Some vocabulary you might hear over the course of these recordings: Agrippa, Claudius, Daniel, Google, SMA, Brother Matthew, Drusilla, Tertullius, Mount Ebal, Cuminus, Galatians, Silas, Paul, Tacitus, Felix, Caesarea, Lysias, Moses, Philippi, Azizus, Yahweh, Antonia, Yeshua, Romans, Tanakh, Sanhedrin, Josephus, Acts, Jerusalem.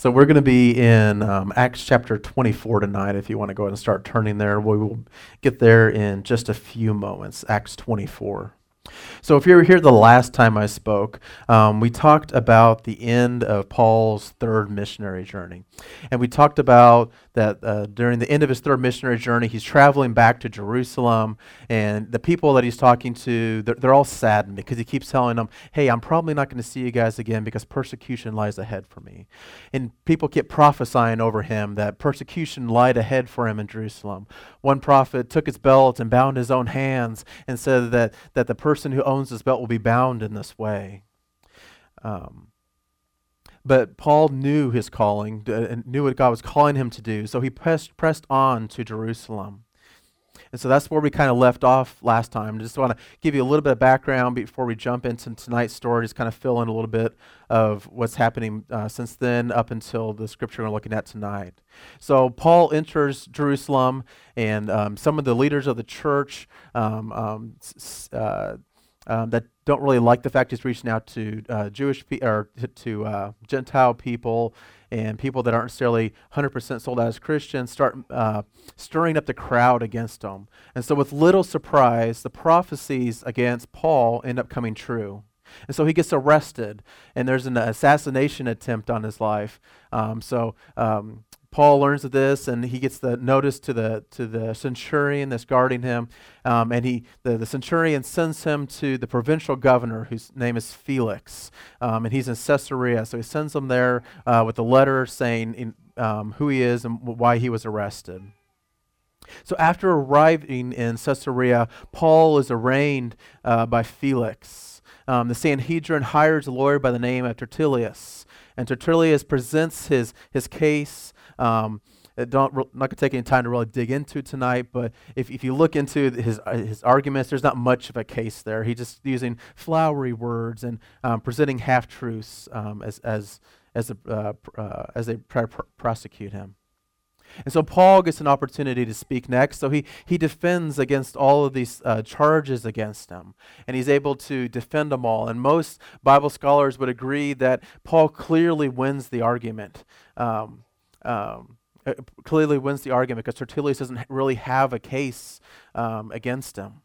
So we're going to be in Acts chapter 24 tonight, if you want to go ahead and start turning there. We will get there in just a few moments, Acts 24. So if you were here the last time I spoke, we talked about the end of Paul's third missionary journey. And we talked about that during the end of his third missionary journey, he's traveling back to Jerusalem, and the people that he's talking to, they're all saddened because he keeps telling them, hey, I'm probably not going to see you guys again because persecution lies ahead for me. And people kept prophesying over him that persecution lied ahead for him in Jerusalem. One prophet took his belt and bound his own hands and said that the person who owns this belt will be bound in this way. But Paul knew his calling, and knew what God was calling him to do, so he pressed on to Jerusalem. And so that's where we kind of left off last time. Just want to give you a little bit of background before we jump into tonight's story, just kind of fill in a little bit of what's happening since then up until the scripture we're looking at tonight. So Paul enters Jerusalem, and some of the leaders of the church that don't really like the fact he's reaching out to Gentile people and people that aren't necessarily 100% sold out as Christians, start stirring up the crowd against them. And so with little surprise, the prophecies against Paul end up coming true. And so he gets arrested, and there's an assassination attempt on his life. Paul learns of this, and he gets the notice to the centurion that's guarding him, and the centurion sends him to the provincial governor, whose name is Felix, and he's in Caesarea. So he sends him there with a letter saying who he is and why he was arrested. So after arriving in Caesarea, Paul is arraigned by Felix. The Sanhedrin hires a lawyer by the name of Tertullius, and Tertullius presents his case. I'm not going to take any time to really dig into tonight, but if you look into his arguments, there's not much of a case there. He's just using flowery words and presenting half-truths as they try to prosecute him. And so Paul gets an opportunity to speak next, so he defends against all of these charges against him, and he's able to defend them all. And most Bible scholars would agree that Paul clearly wins the argument. Clearly wins the argument because Tertullius doesn't really have a case against him.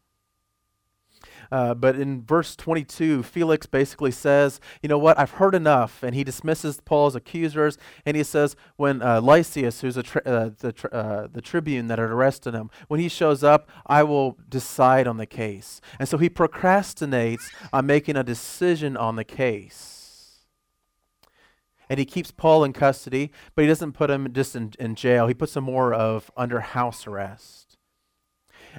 But in verse 22, Felix basically says, you know what, I've heard enough. And he dismisses Paul's accusers. And he says when Lysias, who's the tribune that had arrested him, when he shows up, I will decide on the case. And so he procrastinates on making a decision on the case. And he keeps Paul in custody, but he doesn't put him just in jail. He puts him more of under house arrest.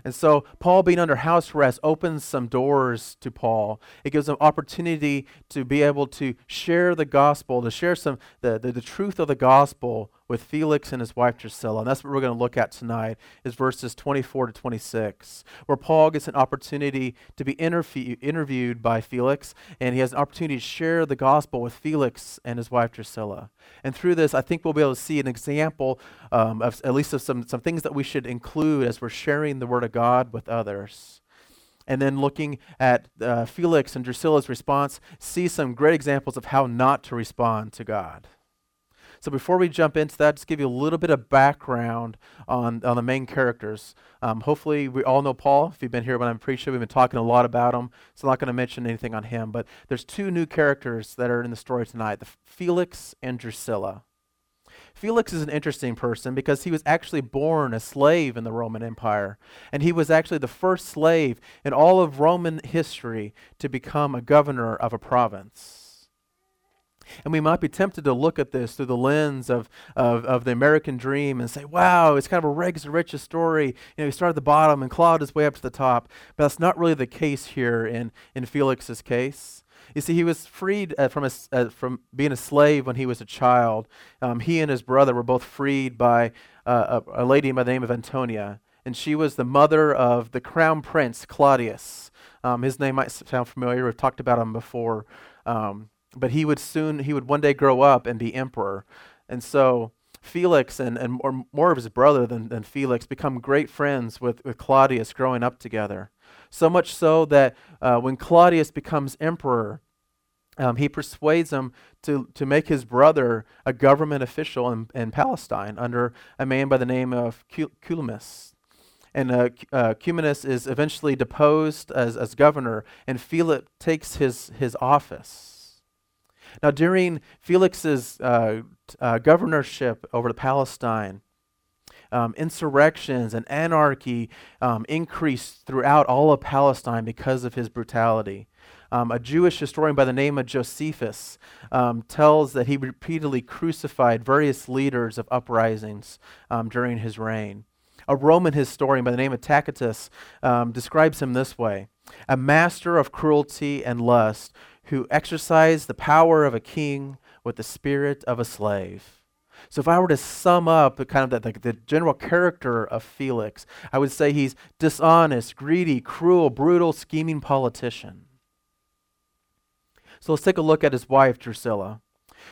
And so Paul being under house arrest opens some doors to Paul. It gives him opportunity to be able to share the gospel, to share the truth of the gospel with Felix and his wife Drusilla. And that's what we're going to look at tonight, is verses 24 to 26, where Paul gets an opportunity to be interviewed by Felix, and he has an opportunity to share the gospel with Felix and his wife Drusilla. And through this, I think we'll be able to see an example of at least of some things that we should include as we're sharing the word of God with others. And then looking at Felix and Drusilla's response, see some great examples of how not to respond to God. So before we jump into that, just give you a little bit of background on the main characters. Hopefully we all know Paul. If you've been here when I'm preaching, we've been talking a lot about him, so I'm not going to mention anything on him. But there's two new characters that are in the story tonight, Felix and Drusilla. Felix is an interesting person because he was actually born a slave in the Roman Empire. And he was actually the first slave in all of Roman history to become a governor of a province. And we might be tempted to look at this through the lens of the American dream and say, wow, it's kind of a rags to riches story. You know, he started at the bottom and clawed his way up to the top. But that's not really the case here in Felix's case. You see, he was freed from being a slave when he was a child. He and his brother were both freed by a lady by the name of Antonia. And she was the mother of the crown prince, Claudius. His name might sound familiar. We've talked about him before. But he would one day grow up and be emperor. And so Felix and more of his brother than Felix become great friends with Claudius growing up together. So much so that when Claudius becomes emperor, he persuades him to make his brother a government official in Palestine under a man by the name of Cuminus. And Cuminus is eventually deposed as governor, and Felix takes his office. Now, during Felix's governorship over to Palestine, insurrections and anarchy increased throughout all of Palestine because of his brutality. A Jewish historian by the name of Josephus tells that he repeatedly crucified various leaders of uprisings during his reign. A Roman historian by the name of Tacitus describes him this way: a master of cruelty and lust who exercised the power of a king with the spirit of a slave. So if I were to sum up the general character of Felix, I would say he's dishonest, greedy, cruel, brutal, scheming politician. So let's take a look at his wife, Drusilla.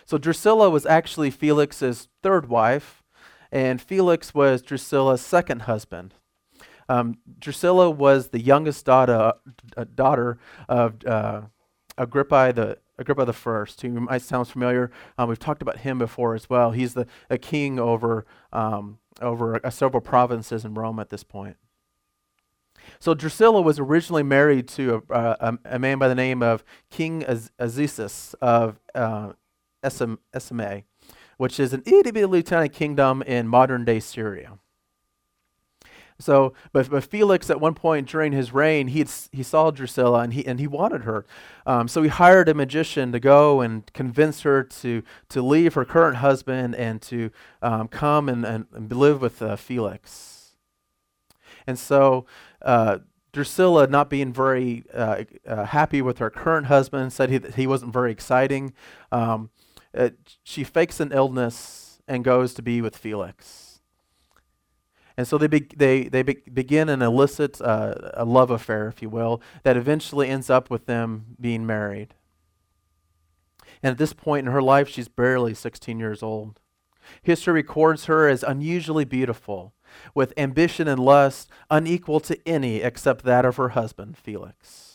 So Drusilla was actually Felix's third wife, and Felix was Drusilla's second husband. Drusilla was the youngest daughter of Agrippa I, who might sound familiar. We've talked about him before as well. He's a king over several provinces in Rome at this point. So Drusilla was originally married to a man by the name of King Azizus of SMA. Which is an itty bitty tiny kingdom in modern day Syria. So, but Felix at one point during his reign, he saw Drusilla and he wanted her. So he hired a magician to go and convince her to leave her current husband and to come and live with Felix. And so Drusilla, not being very happy with her current husband, said he wasn't very exciting. She fakes an illness and goes to be with Felix, and so they begin an illicit a love affair, if you will, that eventually ends up with them being married. And at this point in her life, she's barely 16 years old. History records her as unusually beautiful, with ambition and lust unequal to any except that of her husband, Felix.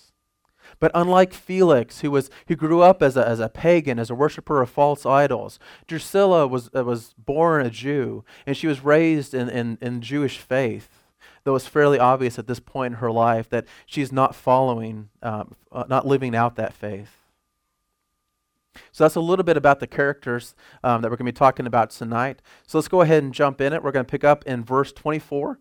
But unlike Felix, who grew up as a pagan, as a worshiper of false idols, Drusilla was born a Jew, and she was raised in Jewish faith. Though it's fairly obvious at this point in her life that she's not living out that faith. So that's a little bit about the characters that we're going to be talking about tonight. So let's go ahead and jump in it. We're going to pick up in verse 24.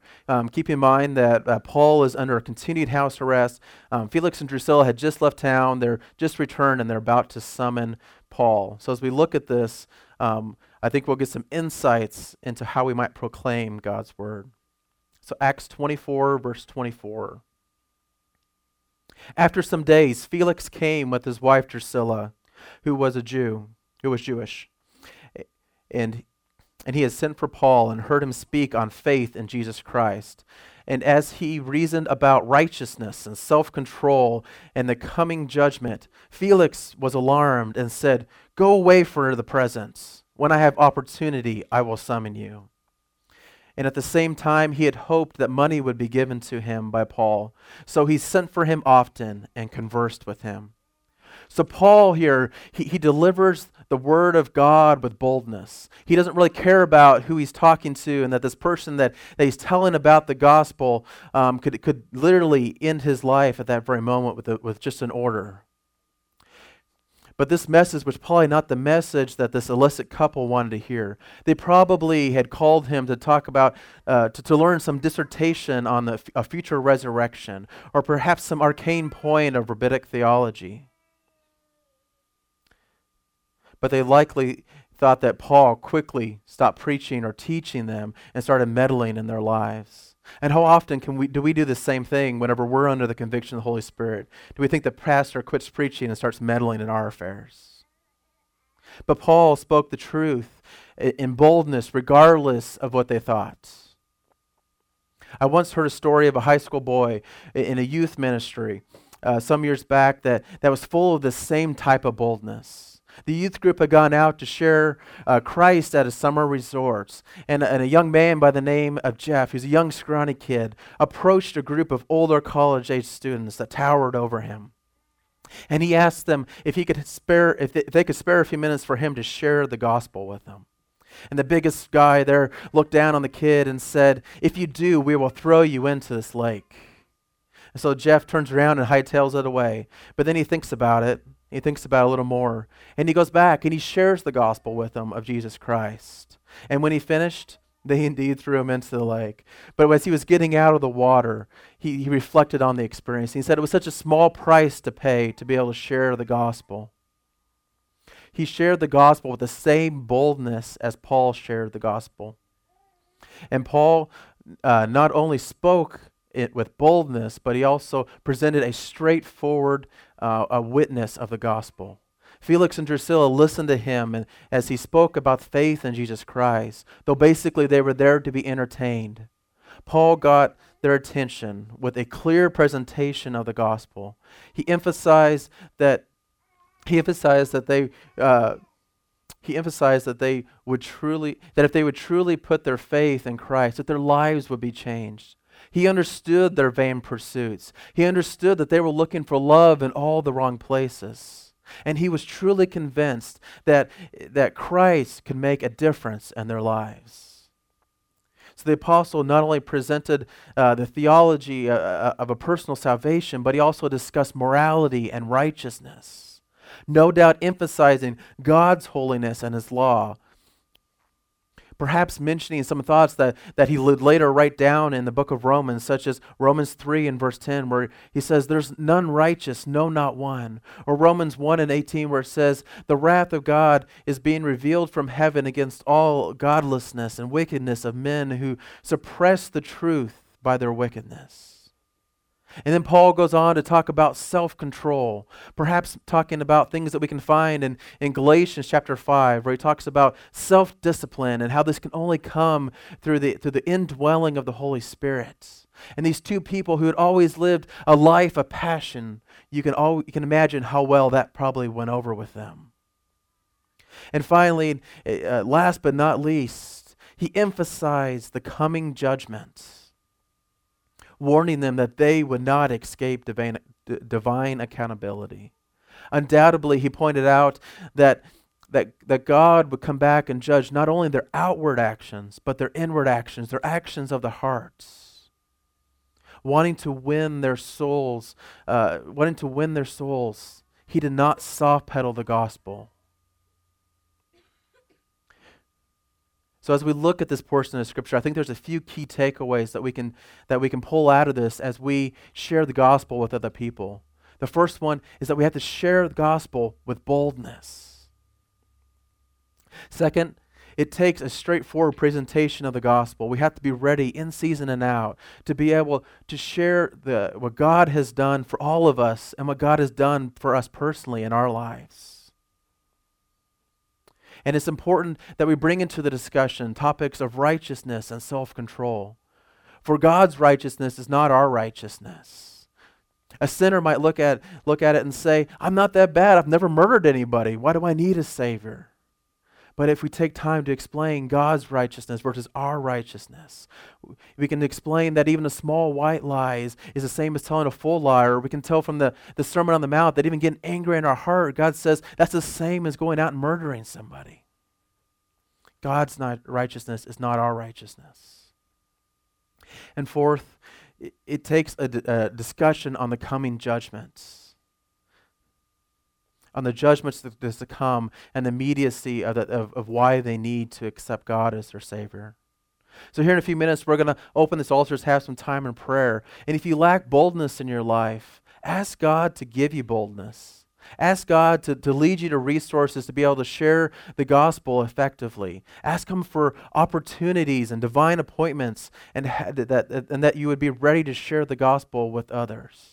Keep in mind that Paul is under continued house arrest. Felix and Drusilla had just left town. They're just returned, and they're about to summon Paul. So as we look at this, I think we'll get some insights into how we might proclaim God's word. So Acts 24, verse 24. After some days, Felix came with his wife Drusilla, who was Jewish, and he had sent for Paul and heard him speak on faith in Jesus Christ. And as he reasoned about righteousness and self-control and the coming judgment, Felix was alarmed and said, "Go away for the present. When I have opportunity, I will summon you." And at the same time, he had hoped that money would be given to him by Paul. So he sent for him often and conversed with him. So Paul here, he delivers the word of God with boldness. He doesn't really care about who he's talking to, and that this person that he's telling about the gospel could literally end his life at that very moment with just an order. But this message was probably not the message that this illicit couple wanted to hear. They probably had called him to talk about, to learn some dissertation on a future resurrection, or perhaps some arcane point of rabbinic theology. But they likely thought that Paul quickly stopped preaching or teaching them and started meddling in their lives. And how often do we do the same thing whenever we're under the conviction of the Holy Spirit? Do we think the pastor quits preaching and starts meddling in our affairs? But Paul spoke the truth in boldness, regardless of what they thought. I once heard a story of a high school boy in a youth ministry some years back that was full of the same type of boldness. The youth group had gone out to share Christ at a summer resort, and a young man by the name of Jeff, who's a young scrawny kid, approached a group of older college-age students that towered over him. and he asked them if they could spare a few minutes for him to share the gospel with them. And the biggest guy there looked down on the kid and said, "If you do, we will throw you into this lake." And so Jeff turns around and hightails it away. But then he thinks about it. He thinks about it a little more. And he goes back and he shares the gospel with them of Jesus Christ. And when he finished, they indeed threw him into the lake. But as he was getting out of the water, he reflected on the experience. He said it was such a small price to pay to be able to share the gospel. He shared the gospel with the same boldness as Paul shared the gospel. And Paul not only spoke it with boldness, but he also presented a straightforward a witness of the gospel. Felix and Drusilla listened to him and as he spoke about faith in Jesus Christ, though basically they were there to be entertained. Paul got their attention with a clear presentation of the gospel. He emphasized that if they would truly put their faith in Christ, that their lives would be changed. He understood their vain pursuits. He understood that they were looking for love in all the wrong places. And he was truly convinced that Christ could make a difference in their lives. So the apostle not only presented the theology of a personal salvation, but he also discussed morality and righteousness. No doubt emphasizing God's holiness and His law. Perhaps mentioning some thoughts that he would later write down in the book of Romans, such as Romans 3 and verse 10, where he says, "There's none righteous, no, not one." Or Romans 1 and 18, where it says, "The wrath of God is being revealed from heaven against all godlessness and wickedness of men who suppress the truth by their wickedness." And then Paul goes on to talk about self-control, perhaps talking about things that we can find in Galatians chapter 5, where he talks about self-discipline and how this can only come through the indwelling of the Holy Spirit. And these two people who had always lived a life of passion, you can imagine how well that probably went over with them. And finally, last but not least, he emphasized the coming judgment, warning them that they would not escape divine accountability. Undoubtedly, he pointed out that God would come back and judge not only their outward actions, but their inward actions, their actions of the hearts, wanting to win their souls. He did not soft pedal the gospel. So as we look at this portion of Scripture, I think there's a few key takeaways that we can pull out of this as we share the gospel with other people. The first one is that we have to share the gospel with boldness. Second, it takes a straightforward presentation of the gospel. We have to be ready in season and out to be able to share what God has done for all of us and what God has done for us personally in our lives. And it's important that we bring into the discussion topics of righteousness and self-control. For God's righteousness is not our righteousness. A sinner might look at it and say, "I'm not that bad. I've never murdered anybody. Why do I need a Savior?" But if we take time to explain God's righteousness versus our righteousness, we can explain that even a small white lie is the same as telling a full lie, or we can tell from the Sermon on the Mount that even getting angry in our heart, God says that's the same as going out and murdering somebody. God's righteousness is not our righteousness. And fourth, it takes a discussion on the coming judgments, on the judgments that is to come and the immediacy of why they need to accept God as their Savior. So here in a few minutes, we're going to open this altar, have some time in prayer. And if you lack boldness in your life, ask God to give you boldness. Ask God to lead you to resources to be able to share the gospel effectively. Ask Him for opportunities and divine appointments and that you would be ready to share the gospel with others.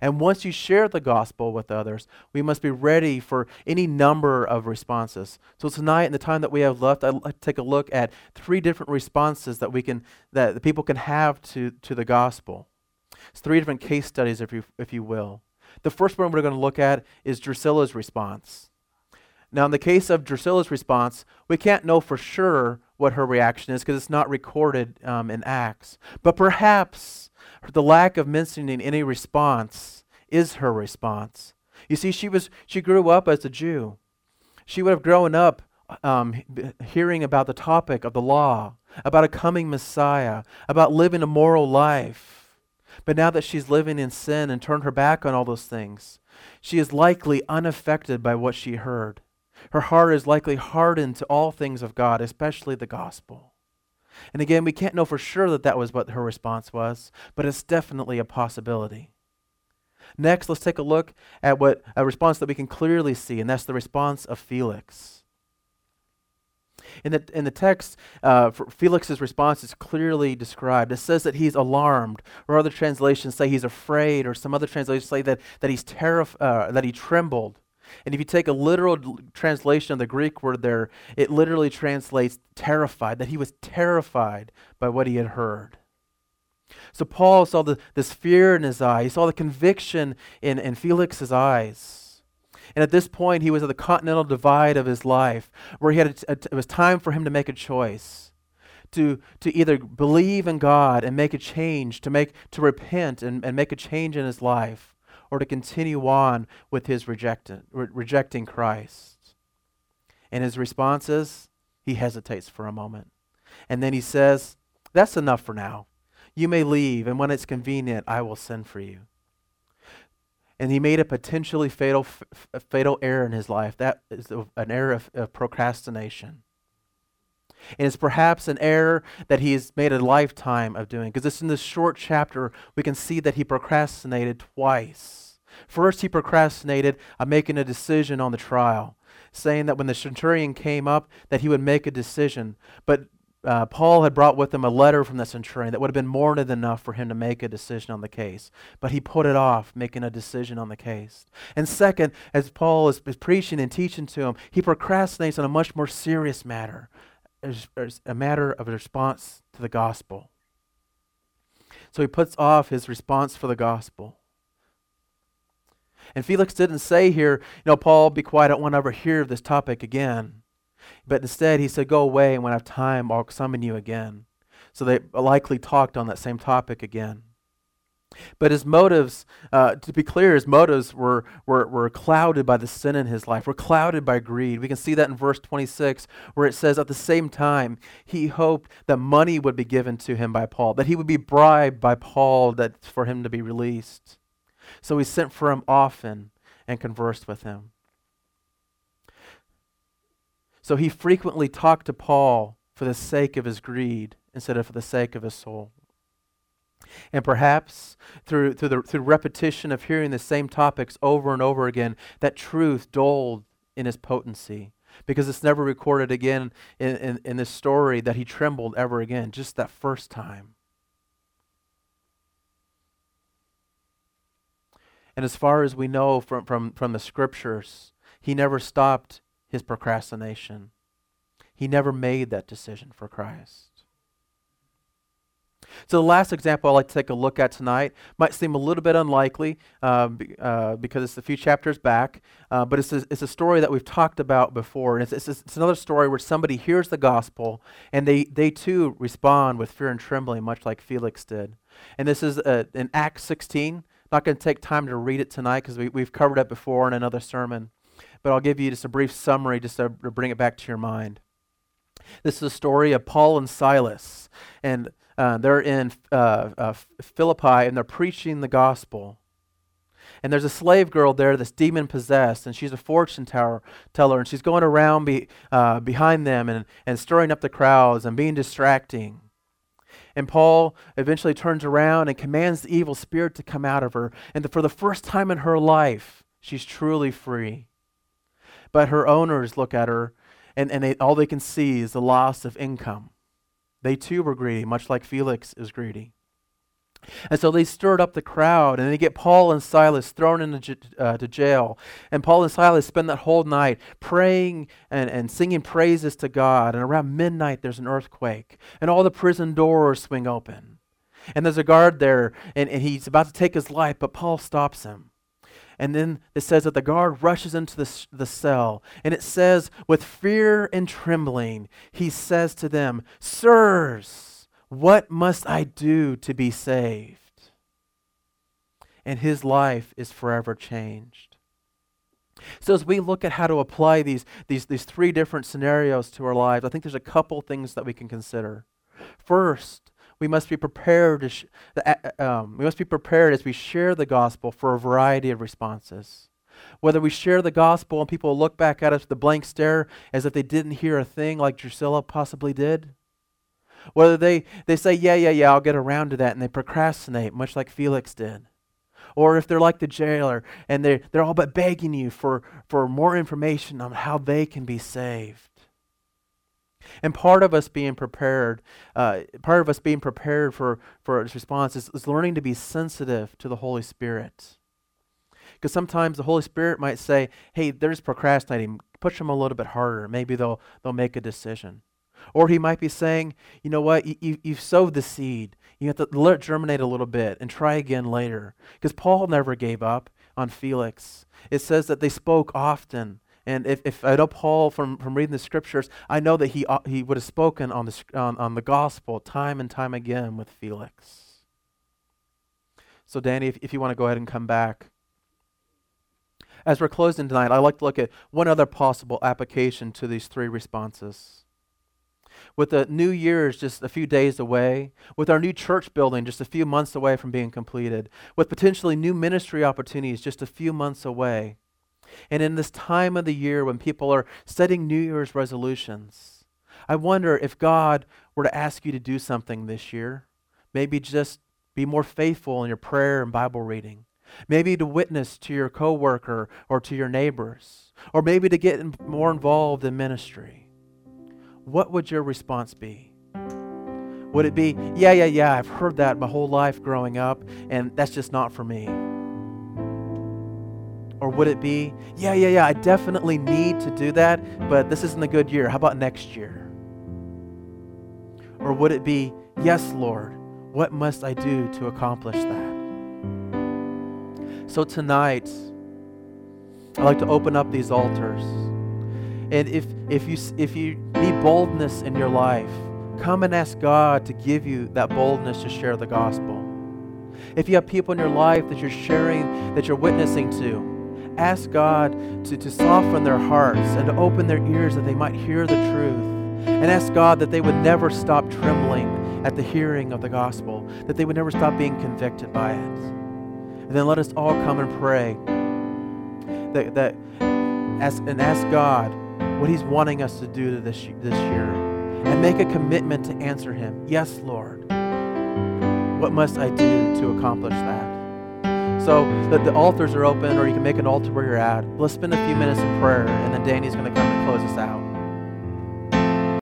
And once you share the gospel with others, we must be ready for any number of responses. So tonight, in the time that we have left, I'd like to take a look at three different responses that the people can have to the gospel. It's three different case studies, if you will. The first one we're going to look at is Drusilla's response. Now, in the case of Drusilla's response, we can't know for sure what her reaction is because it's not recorded in Acts. But perhaps the lack of mentioning any response is her response. You see, she grew up as a Jew. She would have grown up hearing about the topic of the law, about a coming Messiah, about living a moral life. But now that she's living in sin and turned her back on all those things, she is likely unaffected by what she heard. Her heart is likely hardened to all things of God, especially the gospel. And again, we can't know for sure that that was what her response was, but it's definitely a possibility. Next, let's take a look at what a response that we can clearly see, and that's the response of Felix. In the text, Felix's response is clearly described. It says that he's alarmed, or other translations say he's afraid, or some other translations say that he's that he trembled. And if you take a literal translation of the Greek word there, it literally translates terrified, that he was terrified by what he had heard. So Paul saw this fear in his eye. He saw the conviction in Felix's eyes. And at this point, he was at the continental divide of his life, where it was time for him to make a choice, to either believe in God and make a change, to repent and make a change in his life, or to continue on with his rejecting Christ. And his response is, he hesitates for a moment. And then he says, "That's enough for now. You may leave, and when it's convenient, I will send for you." And he made a potentially fatal error in his life. That is an error of procrastination. And it's perhaps an error that he has made a lifetime of doing, because in this short chapter, we can see that he procrastinated twice. First, he procrastinated on making a decision on the trial, saying that when the centurion came up, that he would make a decision. But Paul had brought with him a letter from the centurion that would have been more than enough for him to make a decision on the case. But he put it off, making a decision on the case. And second, as Paul is preaching and teaching to him, he procrastinates on a much more serious matter, as a matter of response to the gospel. So he puts off his response for the gospel. And Felix didn't say here, "Paul, be quiet, I don't want to ever hear of this topic again." But instead, he said, "Go away, and when I have time, I'll summon you again." So they likely talked on that same topic again. But his motives, to be clear, his motives were clouded by the sin in his life, were clouded by greed. We can see that in verse 26, where it says, at the same time, he hoped that money would be given to him by Paul, that he would be bribed by Paul for him to be released. So he sent for him often and conversed with him. So he frequently talked to Paul for the sake of his greed instead of for the sake of his soul. And perhaps through repetition of hearing the same topics over and over again, that truth dulled in his potency, because it's never recorded again in this story that he trembled ever again, just that first time. And as far as we know from the scriptures, he never stopped his procrastination. He never made that decision for Christ. So the last example I'd like to take a look at tonight might seem a little bit unlikely because it's a few chapters back, but it's a story that we've talked about before. And it's another story where somebody hears the gospel and they too respond with fear and trembling, much like Felix did. And this is in Acts 16. Not going to take time to read it tonight because we've covered it before in another sermon. But I'll give you just a brief summary just to bring it back to your mind. This is a story of Paul and Silas. And they're in Philippi, and they're preaching the gospel. And there's a slave girl there that's demon-possessed, and she's a fortune teller, and she's going around behind them and stirring up the crowds and being distracting. And Paul eventually turns around and commands the evil spirit to come out of her. And for the first time in her life, she's truly free. But her owners look at her, and all they can see is the loss of income. They too were greedy, much like Felix is greedy. And so they stirred up the crowd, and they get Paul and Silas thrown into jail. And Paul and Silas spend that whole night praying and singing praises to God. And around midnight, there's an earthquake, and all the prison doors swing open. And there's a guard there, and he's about to take his life, but Paul stops him. And then it says that the guard rushes into the cell. And it says, with fear and trembling, he says to them, "Sirs, what must I do to be saved?" And his life is forever changed. So as we look at how to apply these three different scenarios to our lives, I think there's a couple things that we can consider. First, we must be prepared. We must be prepared as we share the gospel for a variety of responses. Whether we share the gospel and people look back at us with a blank stare as if they didn't hear a thing, like Drusilla possibly did. Whether they say, yeah, I'll get around to that, and they procrastinate, much like Felix did. Or if they're like the jailer and they're all but begging you for more information on how they can be saved. And part of us being prepared for its response is learning to be sensitive to the Holy Spirit. Because sometimes the Holy Spirit might say, hey, they're just procrastinating. Push them a little bit harder. Maybe they'll make a decision. Or he might be saying, you know what, you've sowed the seed. You have to let it germinate a little bit and try again later. Because Paul never gave up on Felix. It says that they spoke often. And if I know Paul from reading the scriptures, I know that he would have spoken on the gospel time and time again with Felix. So Danny, if you want to go ahead and come back. As we're closing tonight, I'd like to look at one other possible application to these three responses. With the new year's just a few days away, with our new church building just a few months away from being completed, with potentially new ministry opportunities just a few months away, and in this time of the year when people are setting New Year's resolutions, I wonder if God were to ask you to do something this year. Maybe just be more faithful in your prayer and Bible reading. Maybe to witness to your coworker or to your neighbors, or maybe to get more involved in ministry. What would your response be? Would it be, yeah, I've heard that my whole life growing up, and that's just not for me? Or would it be, yeah, I definitely need to do that, but this isn't a good year. How about next year? Or would it be, yes, Lord, what must I do to accomplish that? So tonight, I'd like to open up these altars. And if you need boldness in your life, come and ask God to give you that boldness to share the gospel. If you have people in your life that you're sharing, that you're witnessing to, ask God to soften their hearts and to open their ears that they might hear the truth. And ask God that they would never stop trembling at the hearing of the gospel, that they would never stop being convicted by it. And then let us all come and pray and ask God what He's wanting us to do this year, and make a commitment to answer Him. Yes, Lord, what must I do to accomplish that? So that the altars are open, or you can make an altar where you're at. Let's spend a few minutes in prayer, and then Danny's going to come and close us out.